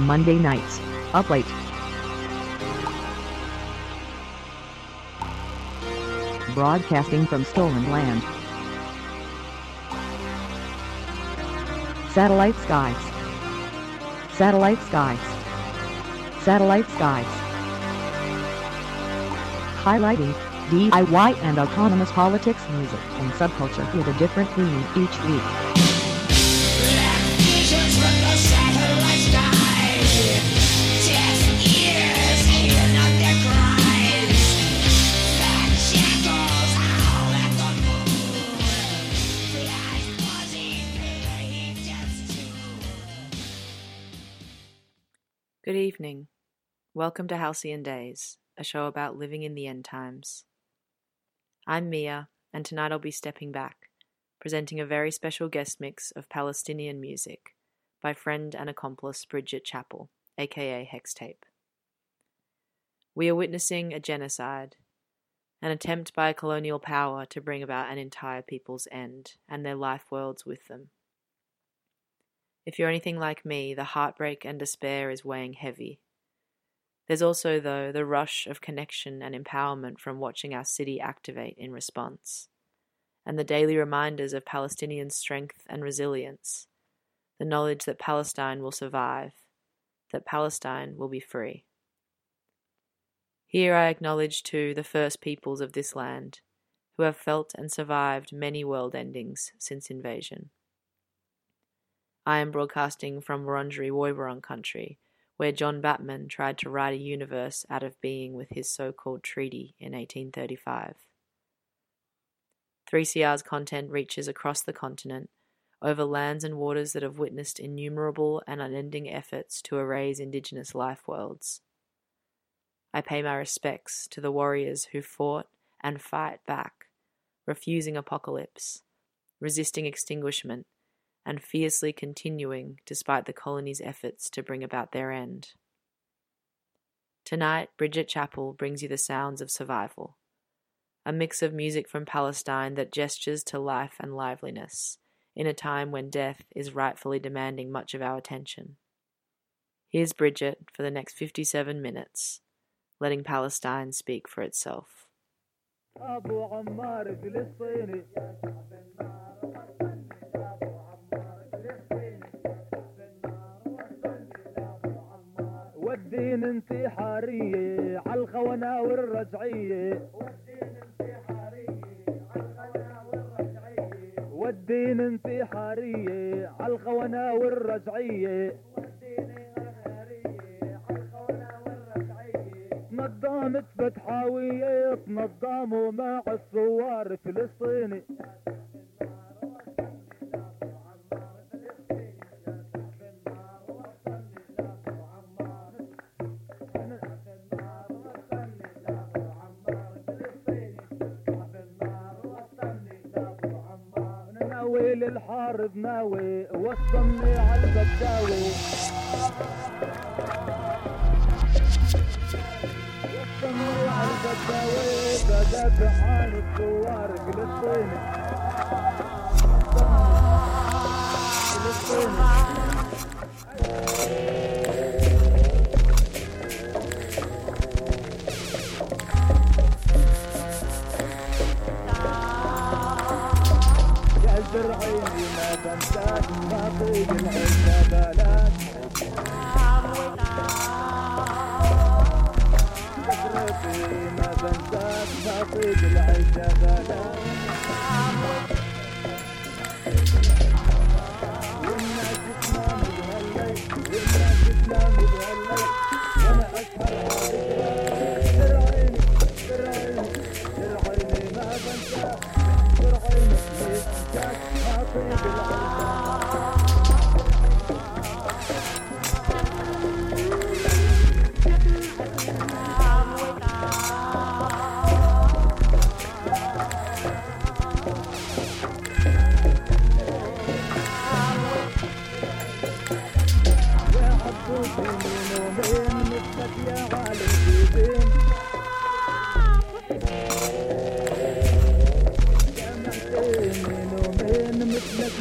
Monday nights, up late. Broadcasting from stolen land. Satellite skies. Satellite skies. Satellite skies. Highlighting DIY and autonomous politics, music, and subculture with a different theme each week. Black visions from the satellite skies. Deaf ears eating up their cries. Back shackles howl at the moon. Flies buzzing through the heat death's tube. Good evening. Welcome to Halcyon Days, a show about living in the end times. I'm Mia, and tonight I'll be stepping back, presenting a very special guest mix of Palestinian music by friend and accomplice Bridget Chappell, aka Hextape. We are witnessing a genocide, an attempt by a colonial power to bring about an entire people's end and their life worlds with them. If you're anything like me, the heartbreak and despair is weighing heavy. There's also, though, the rush of connection and empowerment from watching our city activate in response, and the daily reminders of Palestinian strength and resilience, the knowledge that Palestine will survive, that Palestine will be free. Here I acknowledge, too, the first peoples of this land, who have felt and survived many world endings since invasion. I am broadcasting from Wurundjeri, Woiwurrung country, where John Batman tried to write a universe out of being with his so-called treaty in 1835. 3CR's content reaches across the continent, over lands and waters that have witnessed innumerable and unending efforts to erase Indigenous life worlds. I pay my respects to the warriors who fought and fight back, refusing apocalypse, resisting extinguishment, and fiercely continuing despite the colony's efforts to bring about their end. Tonight, Bridget Chappell brings you the sounds of survival, a mix of music from Palestine that gestures to life and liveliness in a time when death is rightfully demanding much of our attention. Here's Bridget for the next 57 minutes, letting Palestine speak for itself. والدين انتحارية عالخونة والرجعية والدين انتحارية عالخونة والرجعية والدين انتحارية عالخونة والرجعية والدين انتحارية عالخونة والرجعية تنظمت فتحاوية تنظموا مع الثوار الفلسطيني الحارب ناوي وصلني على البداوي وصلني على البداوي بدافع عن الثوار فلسطيني فلسطيني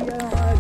Yeah.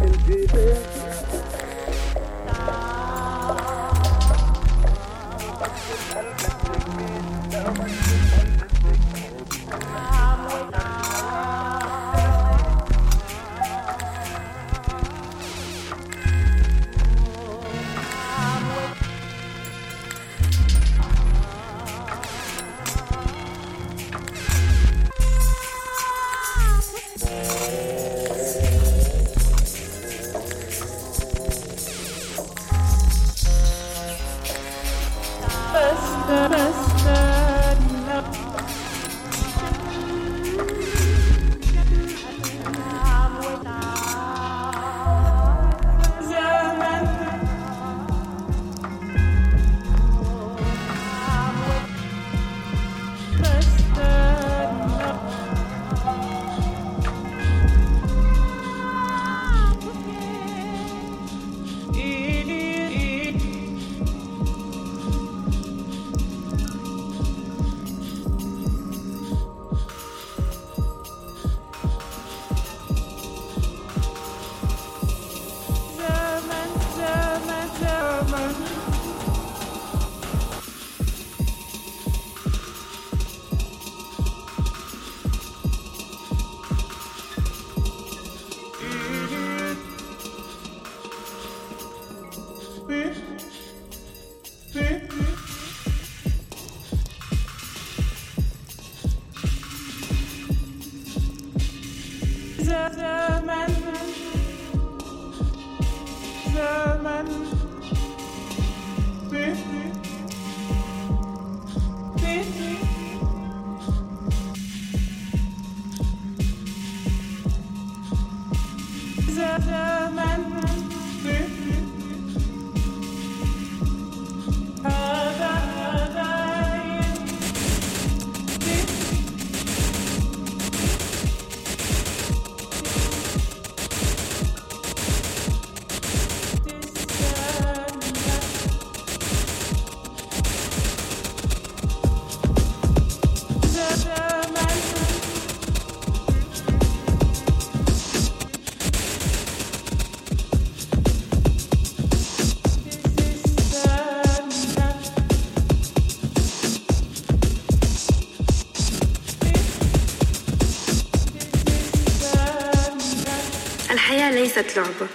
ليست لعبة.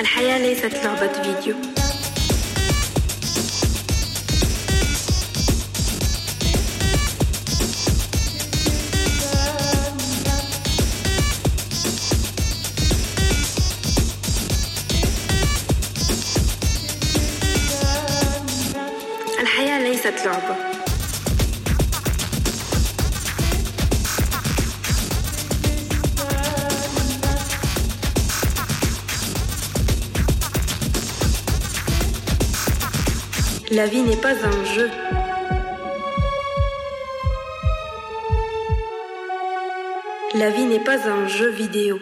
الحياة ليست لعبة فيديو. Job. La vie n'est pas un jeu. La vie n'est pas un jeu vidéo.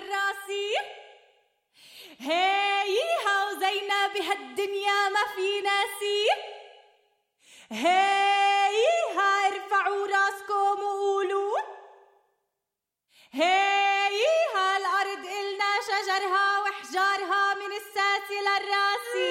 الراسي هيها وزينا بهالدنيا ما في ناسي هيها ارفعوا راسكم وقولوا هيها الأرض إلنا شجرها وحجارها من الساس للراسي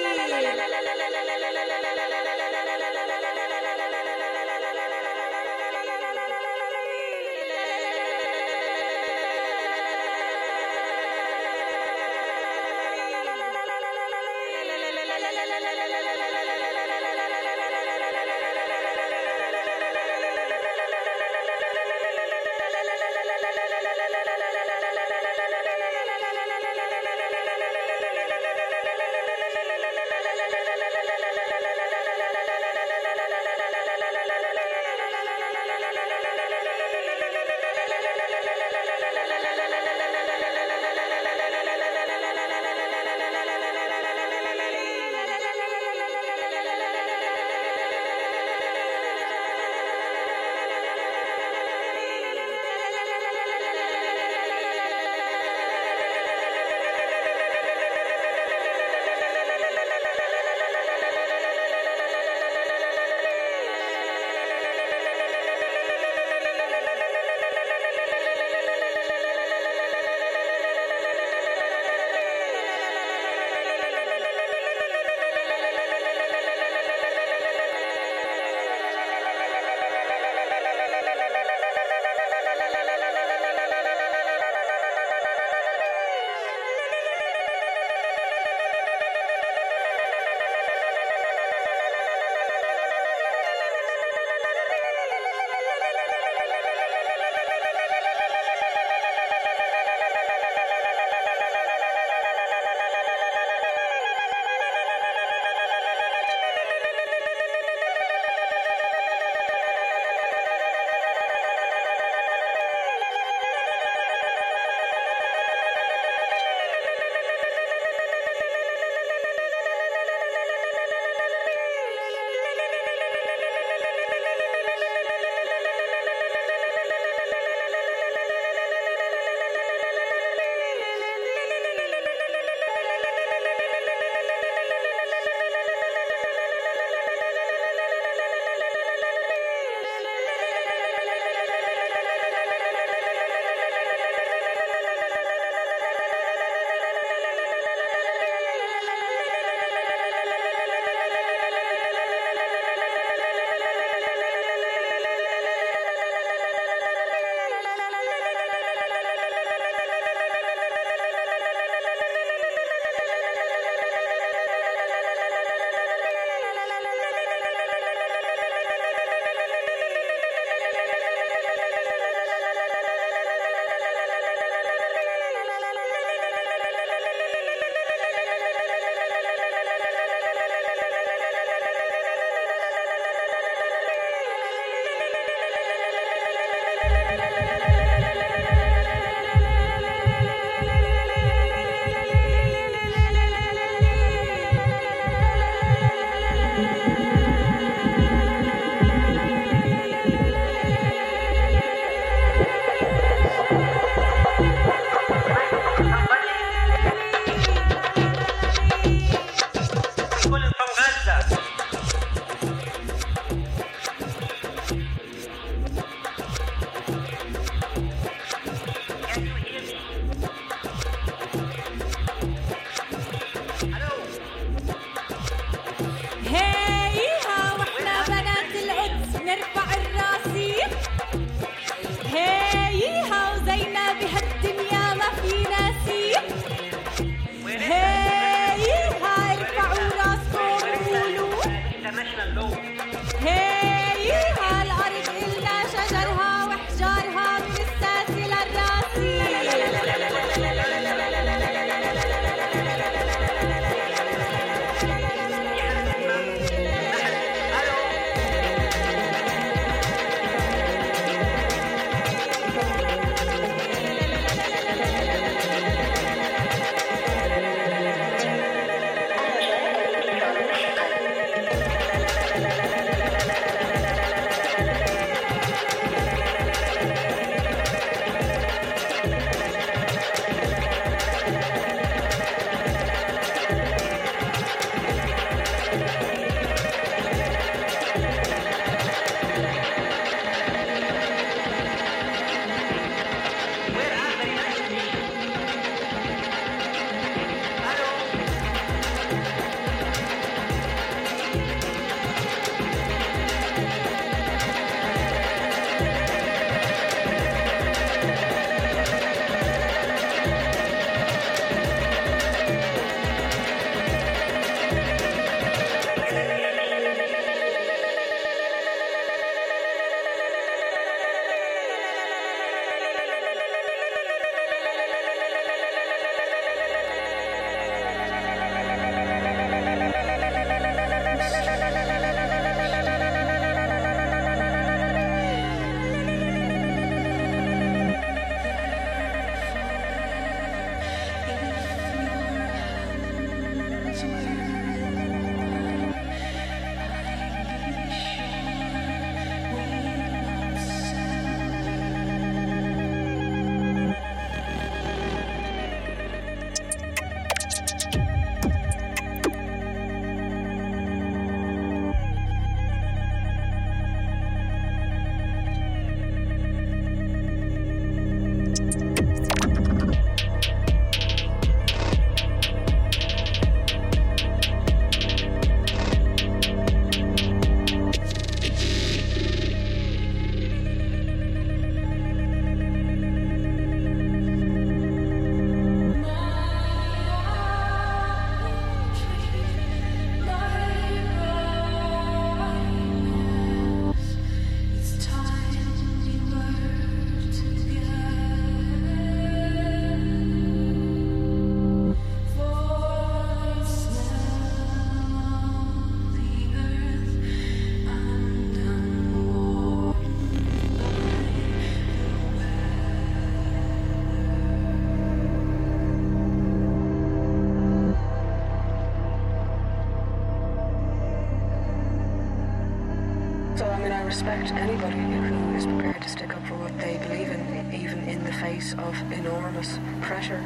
respect anybody who is prepared to stick up for what they believe in, even in the face of enormous pressure.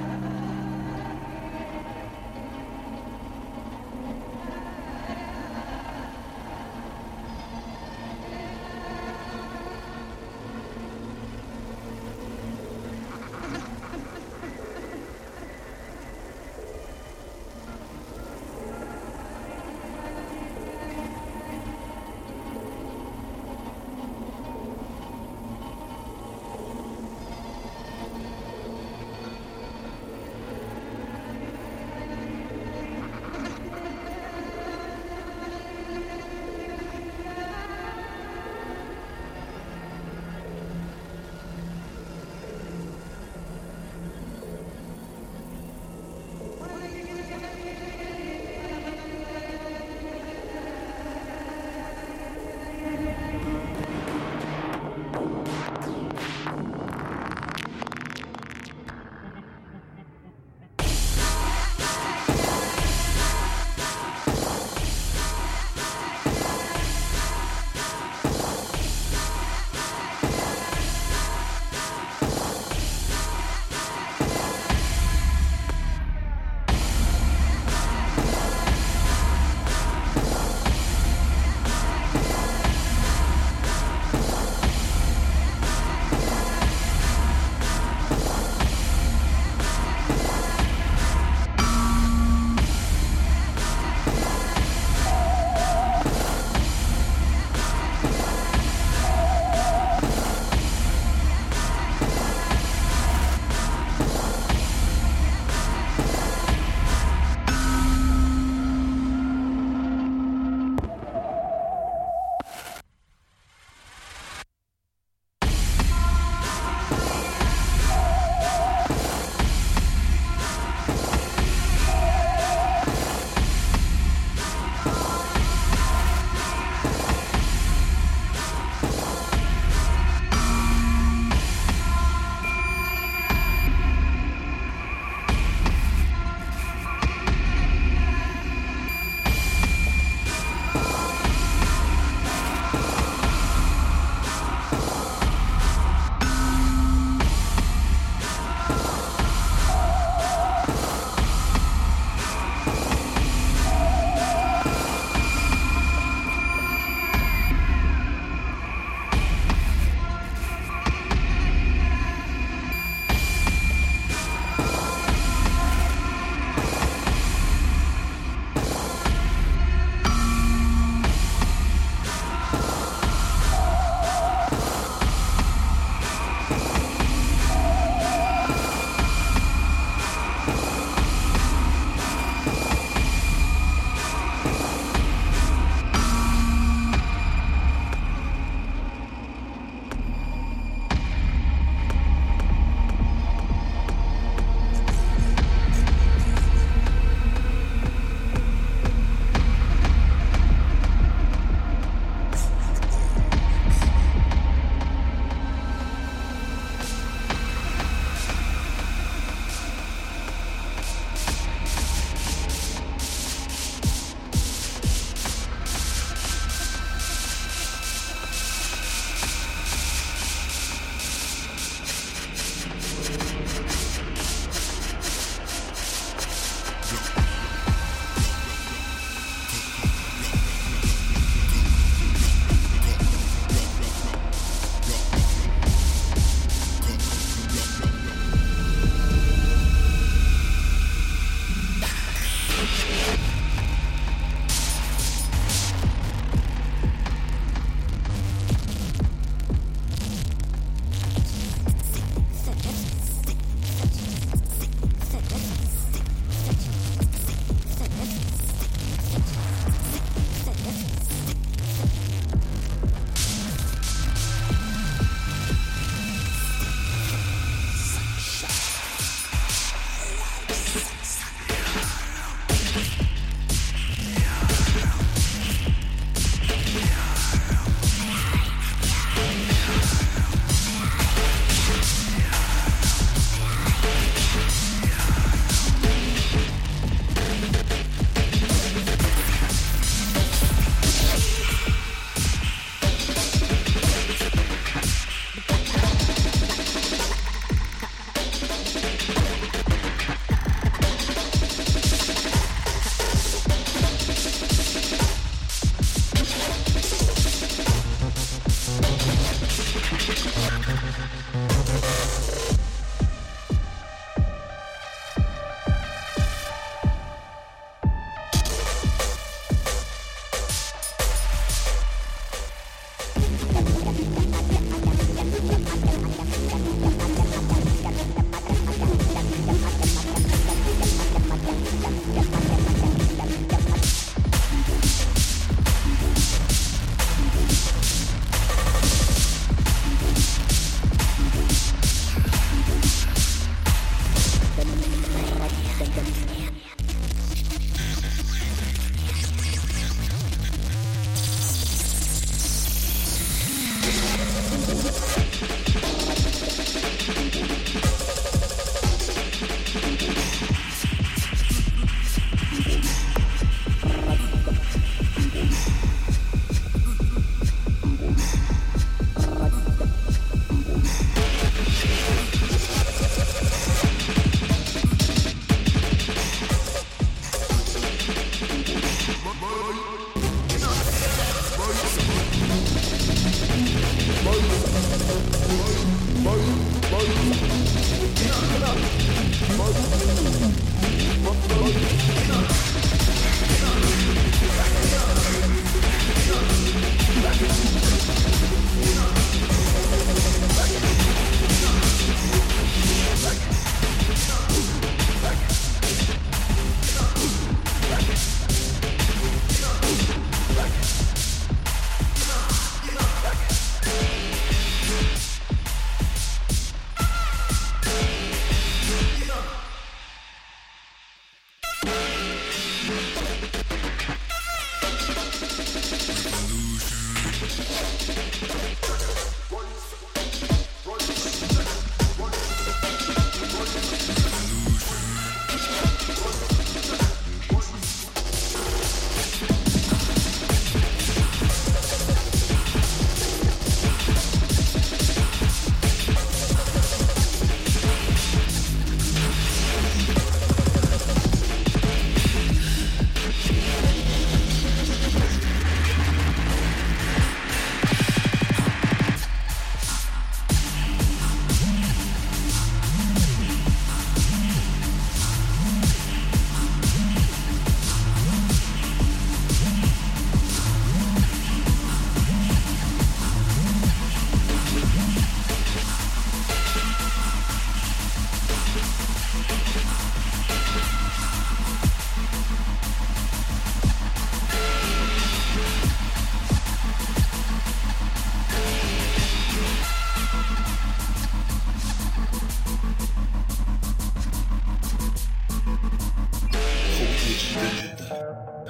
جديد.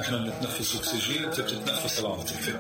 احنا بنتنفس اكسجين انت بتتنفس سلامتك.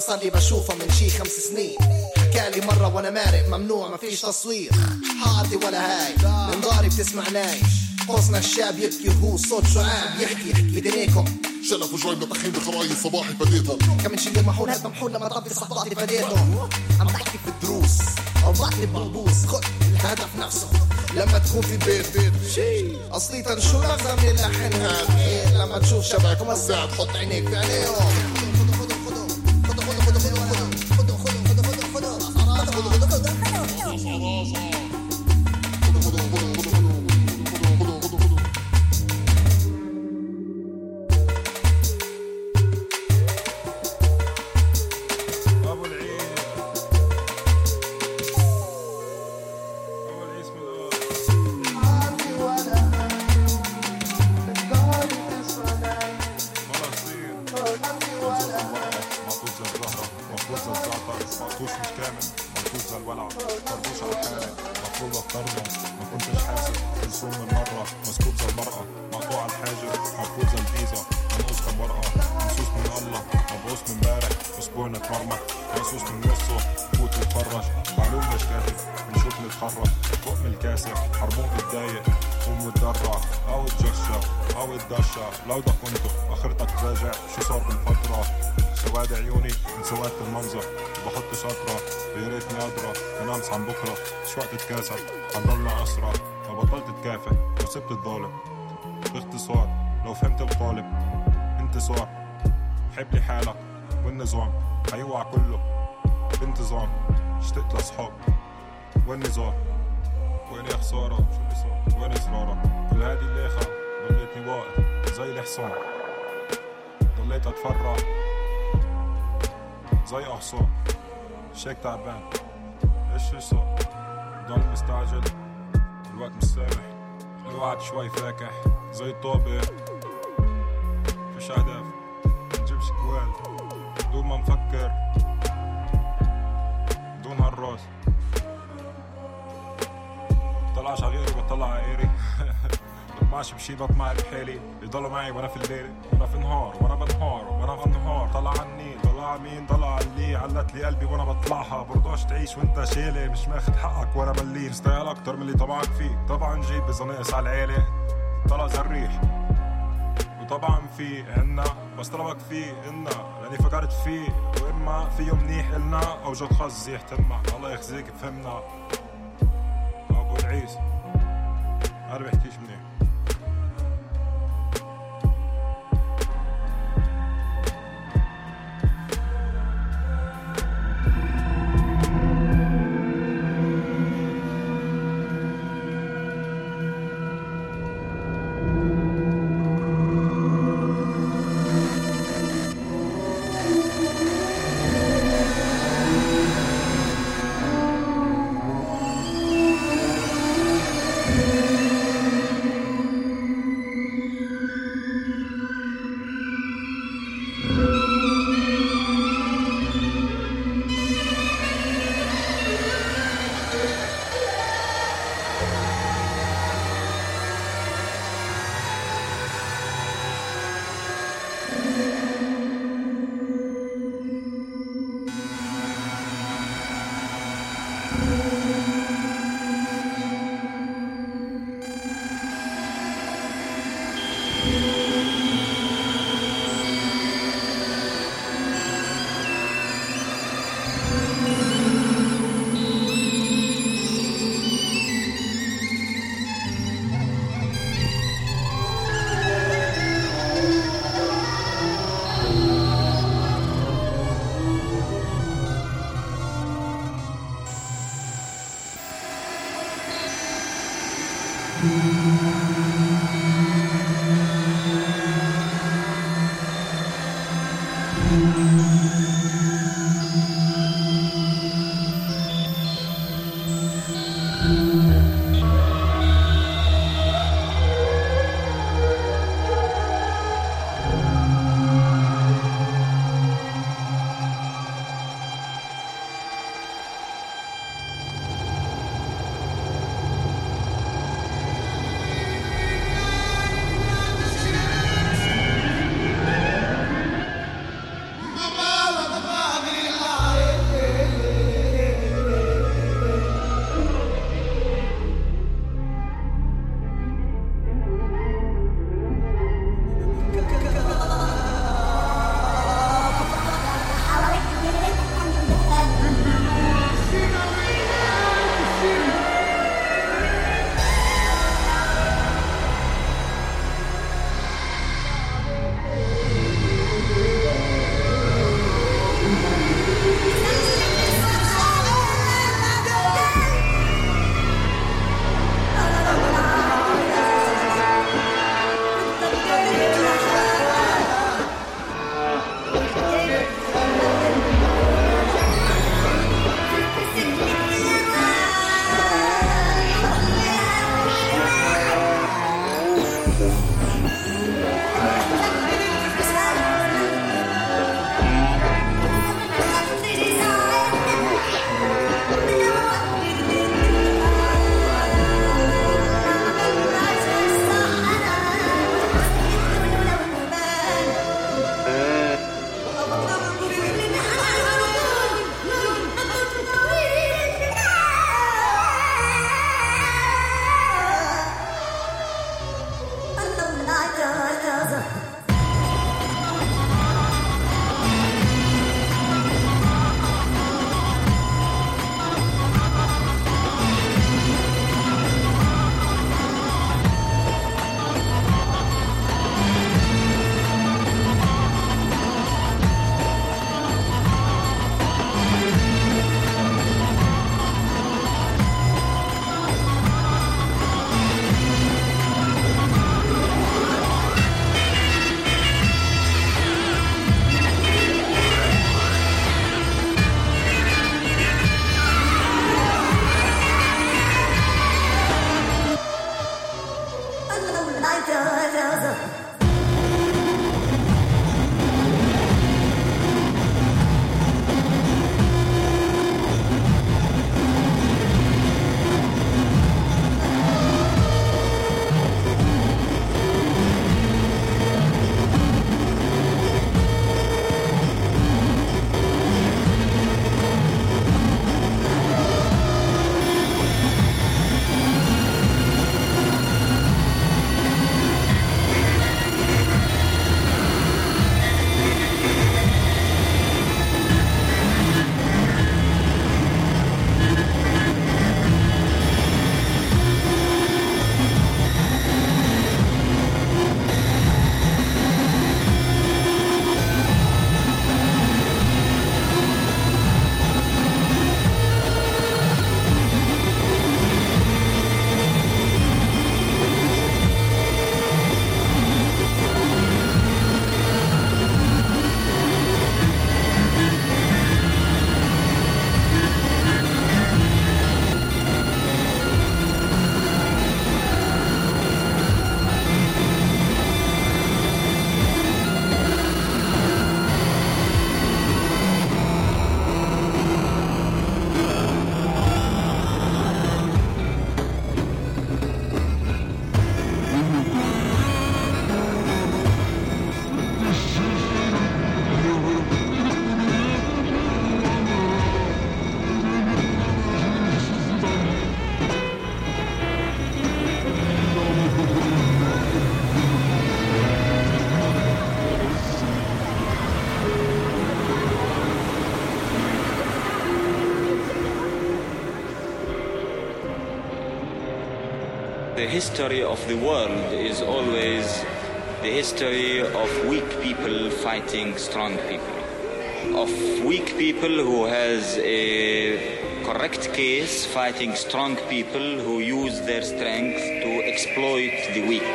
صار لي بشوفه من شي 5 سنين حكالي مرة وانا مارق ممنوع ما فيش تصوير حاضي ولا هاي من ضاري بتسمعناش قوسنا الشاب يبكي وهو صوت شعاب يحكي بدنيكم شلف وجوعي مطحين بخرايل صباحي بديتهم كم نشيل محول هاد محول لما تعطي صح ضعتي فديتهم عم تحكي في الدروس او ضعتي بالبوس خد الهدف نفسه لما تكون في بيت شيء اصليتا شو لازم نلحن هاد لما تشوف شبعك ومزع تحط عينيك في عينيهم ماشي بشيبك مع بحالي يضلوا معي وانا في الليل وانا في النهار وانا بنهار وانا في النهار طلع عني طلع مين طلع لي علت لي قلبي وانا بطلعها برضاش تعيش وانت شيلي مش ماخد حقك وانا ملي مستاهل اكتر من اللي طبعك فيه طبعا جيب بزناقص على العيله طلع زريح وطبعا في عنا بس طلبك فيه إنا لاني فكرت فيه واما في يوم منيح إلنا او جد خاص زي احتمع الله يخزيك فهمنا ابو العيس أنا بحكيش منين the history of the world is always the history of weak people fighting strong people, of weak people who has a correct case fighting strong people who use their strength to exploit the weak.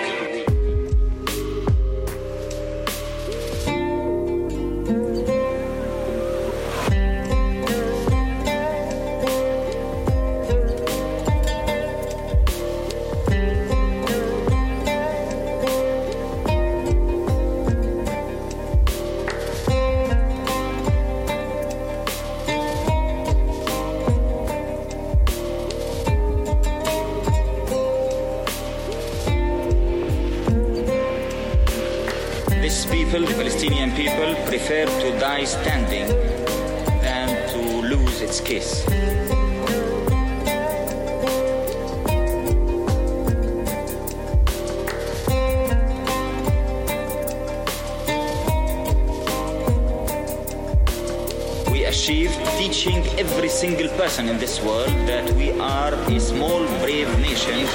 Standing than to lose its case. We achieved teaching every single person in this world that we are a small, brave nation.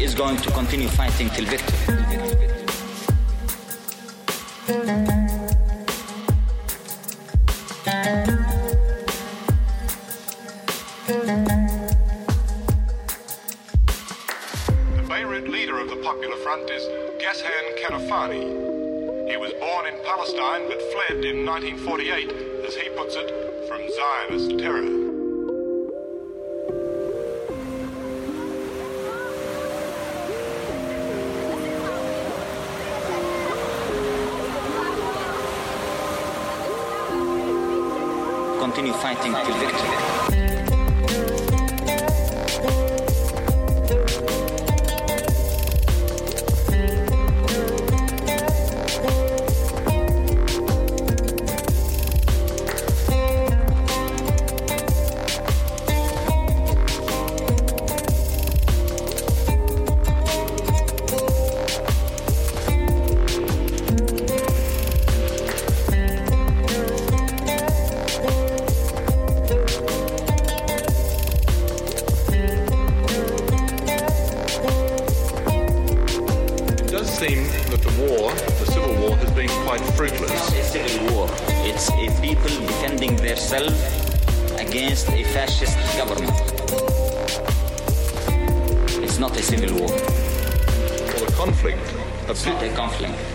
Is going to continue fighting till victory. The favorite leader of the Popular Front is Gashan Kanafani. He was born in Palestine but fled in 1948, as he puts it, from Zionist terror. Continue fighting till victory.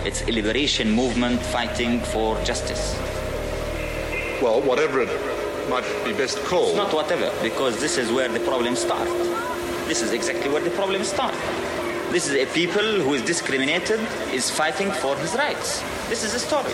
It's a liberation movement fighting for justice. Well, whatever it might be best called. It's not whatever, because this is where the problems start. This is exactly where the problems start. This is a people who is discriminated, is fighting for his rights. This is a story.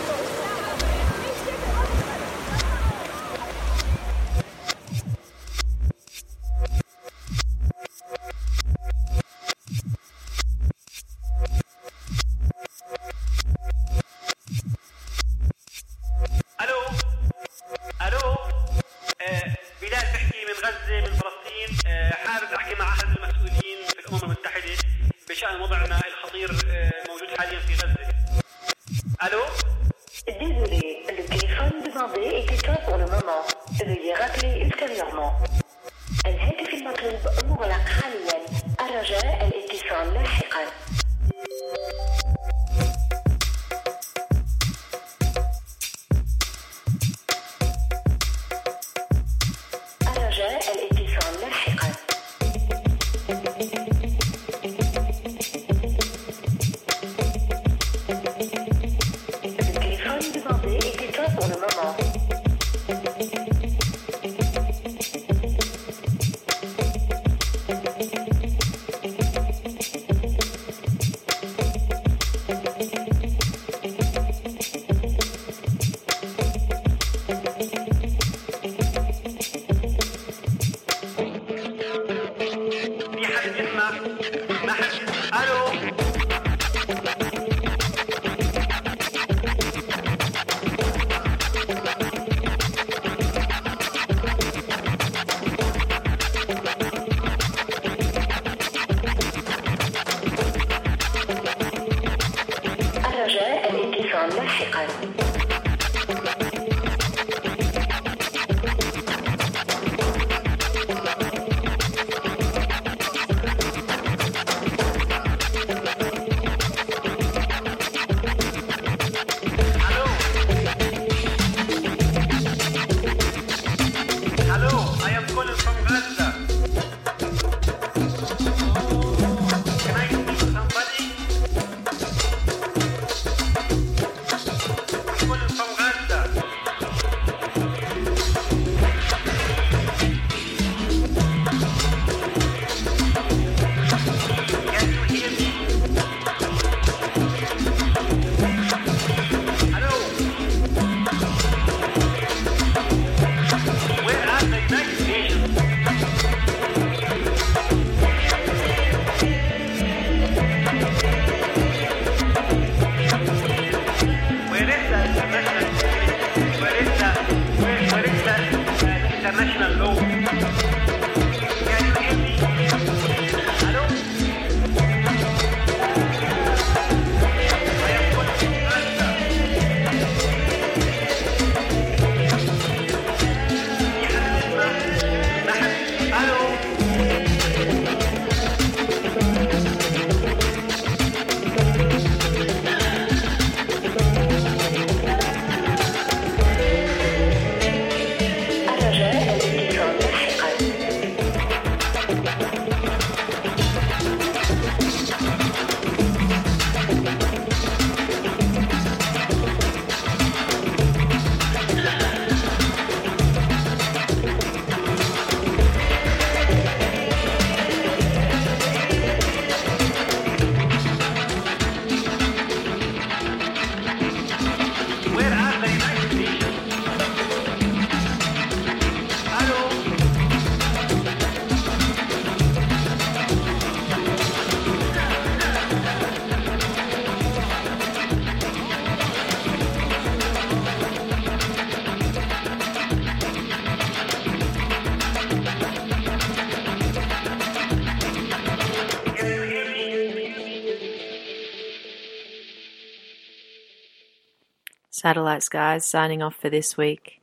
Satellite Skies signing off for this week.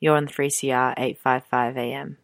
You're on 3CR 855 AM.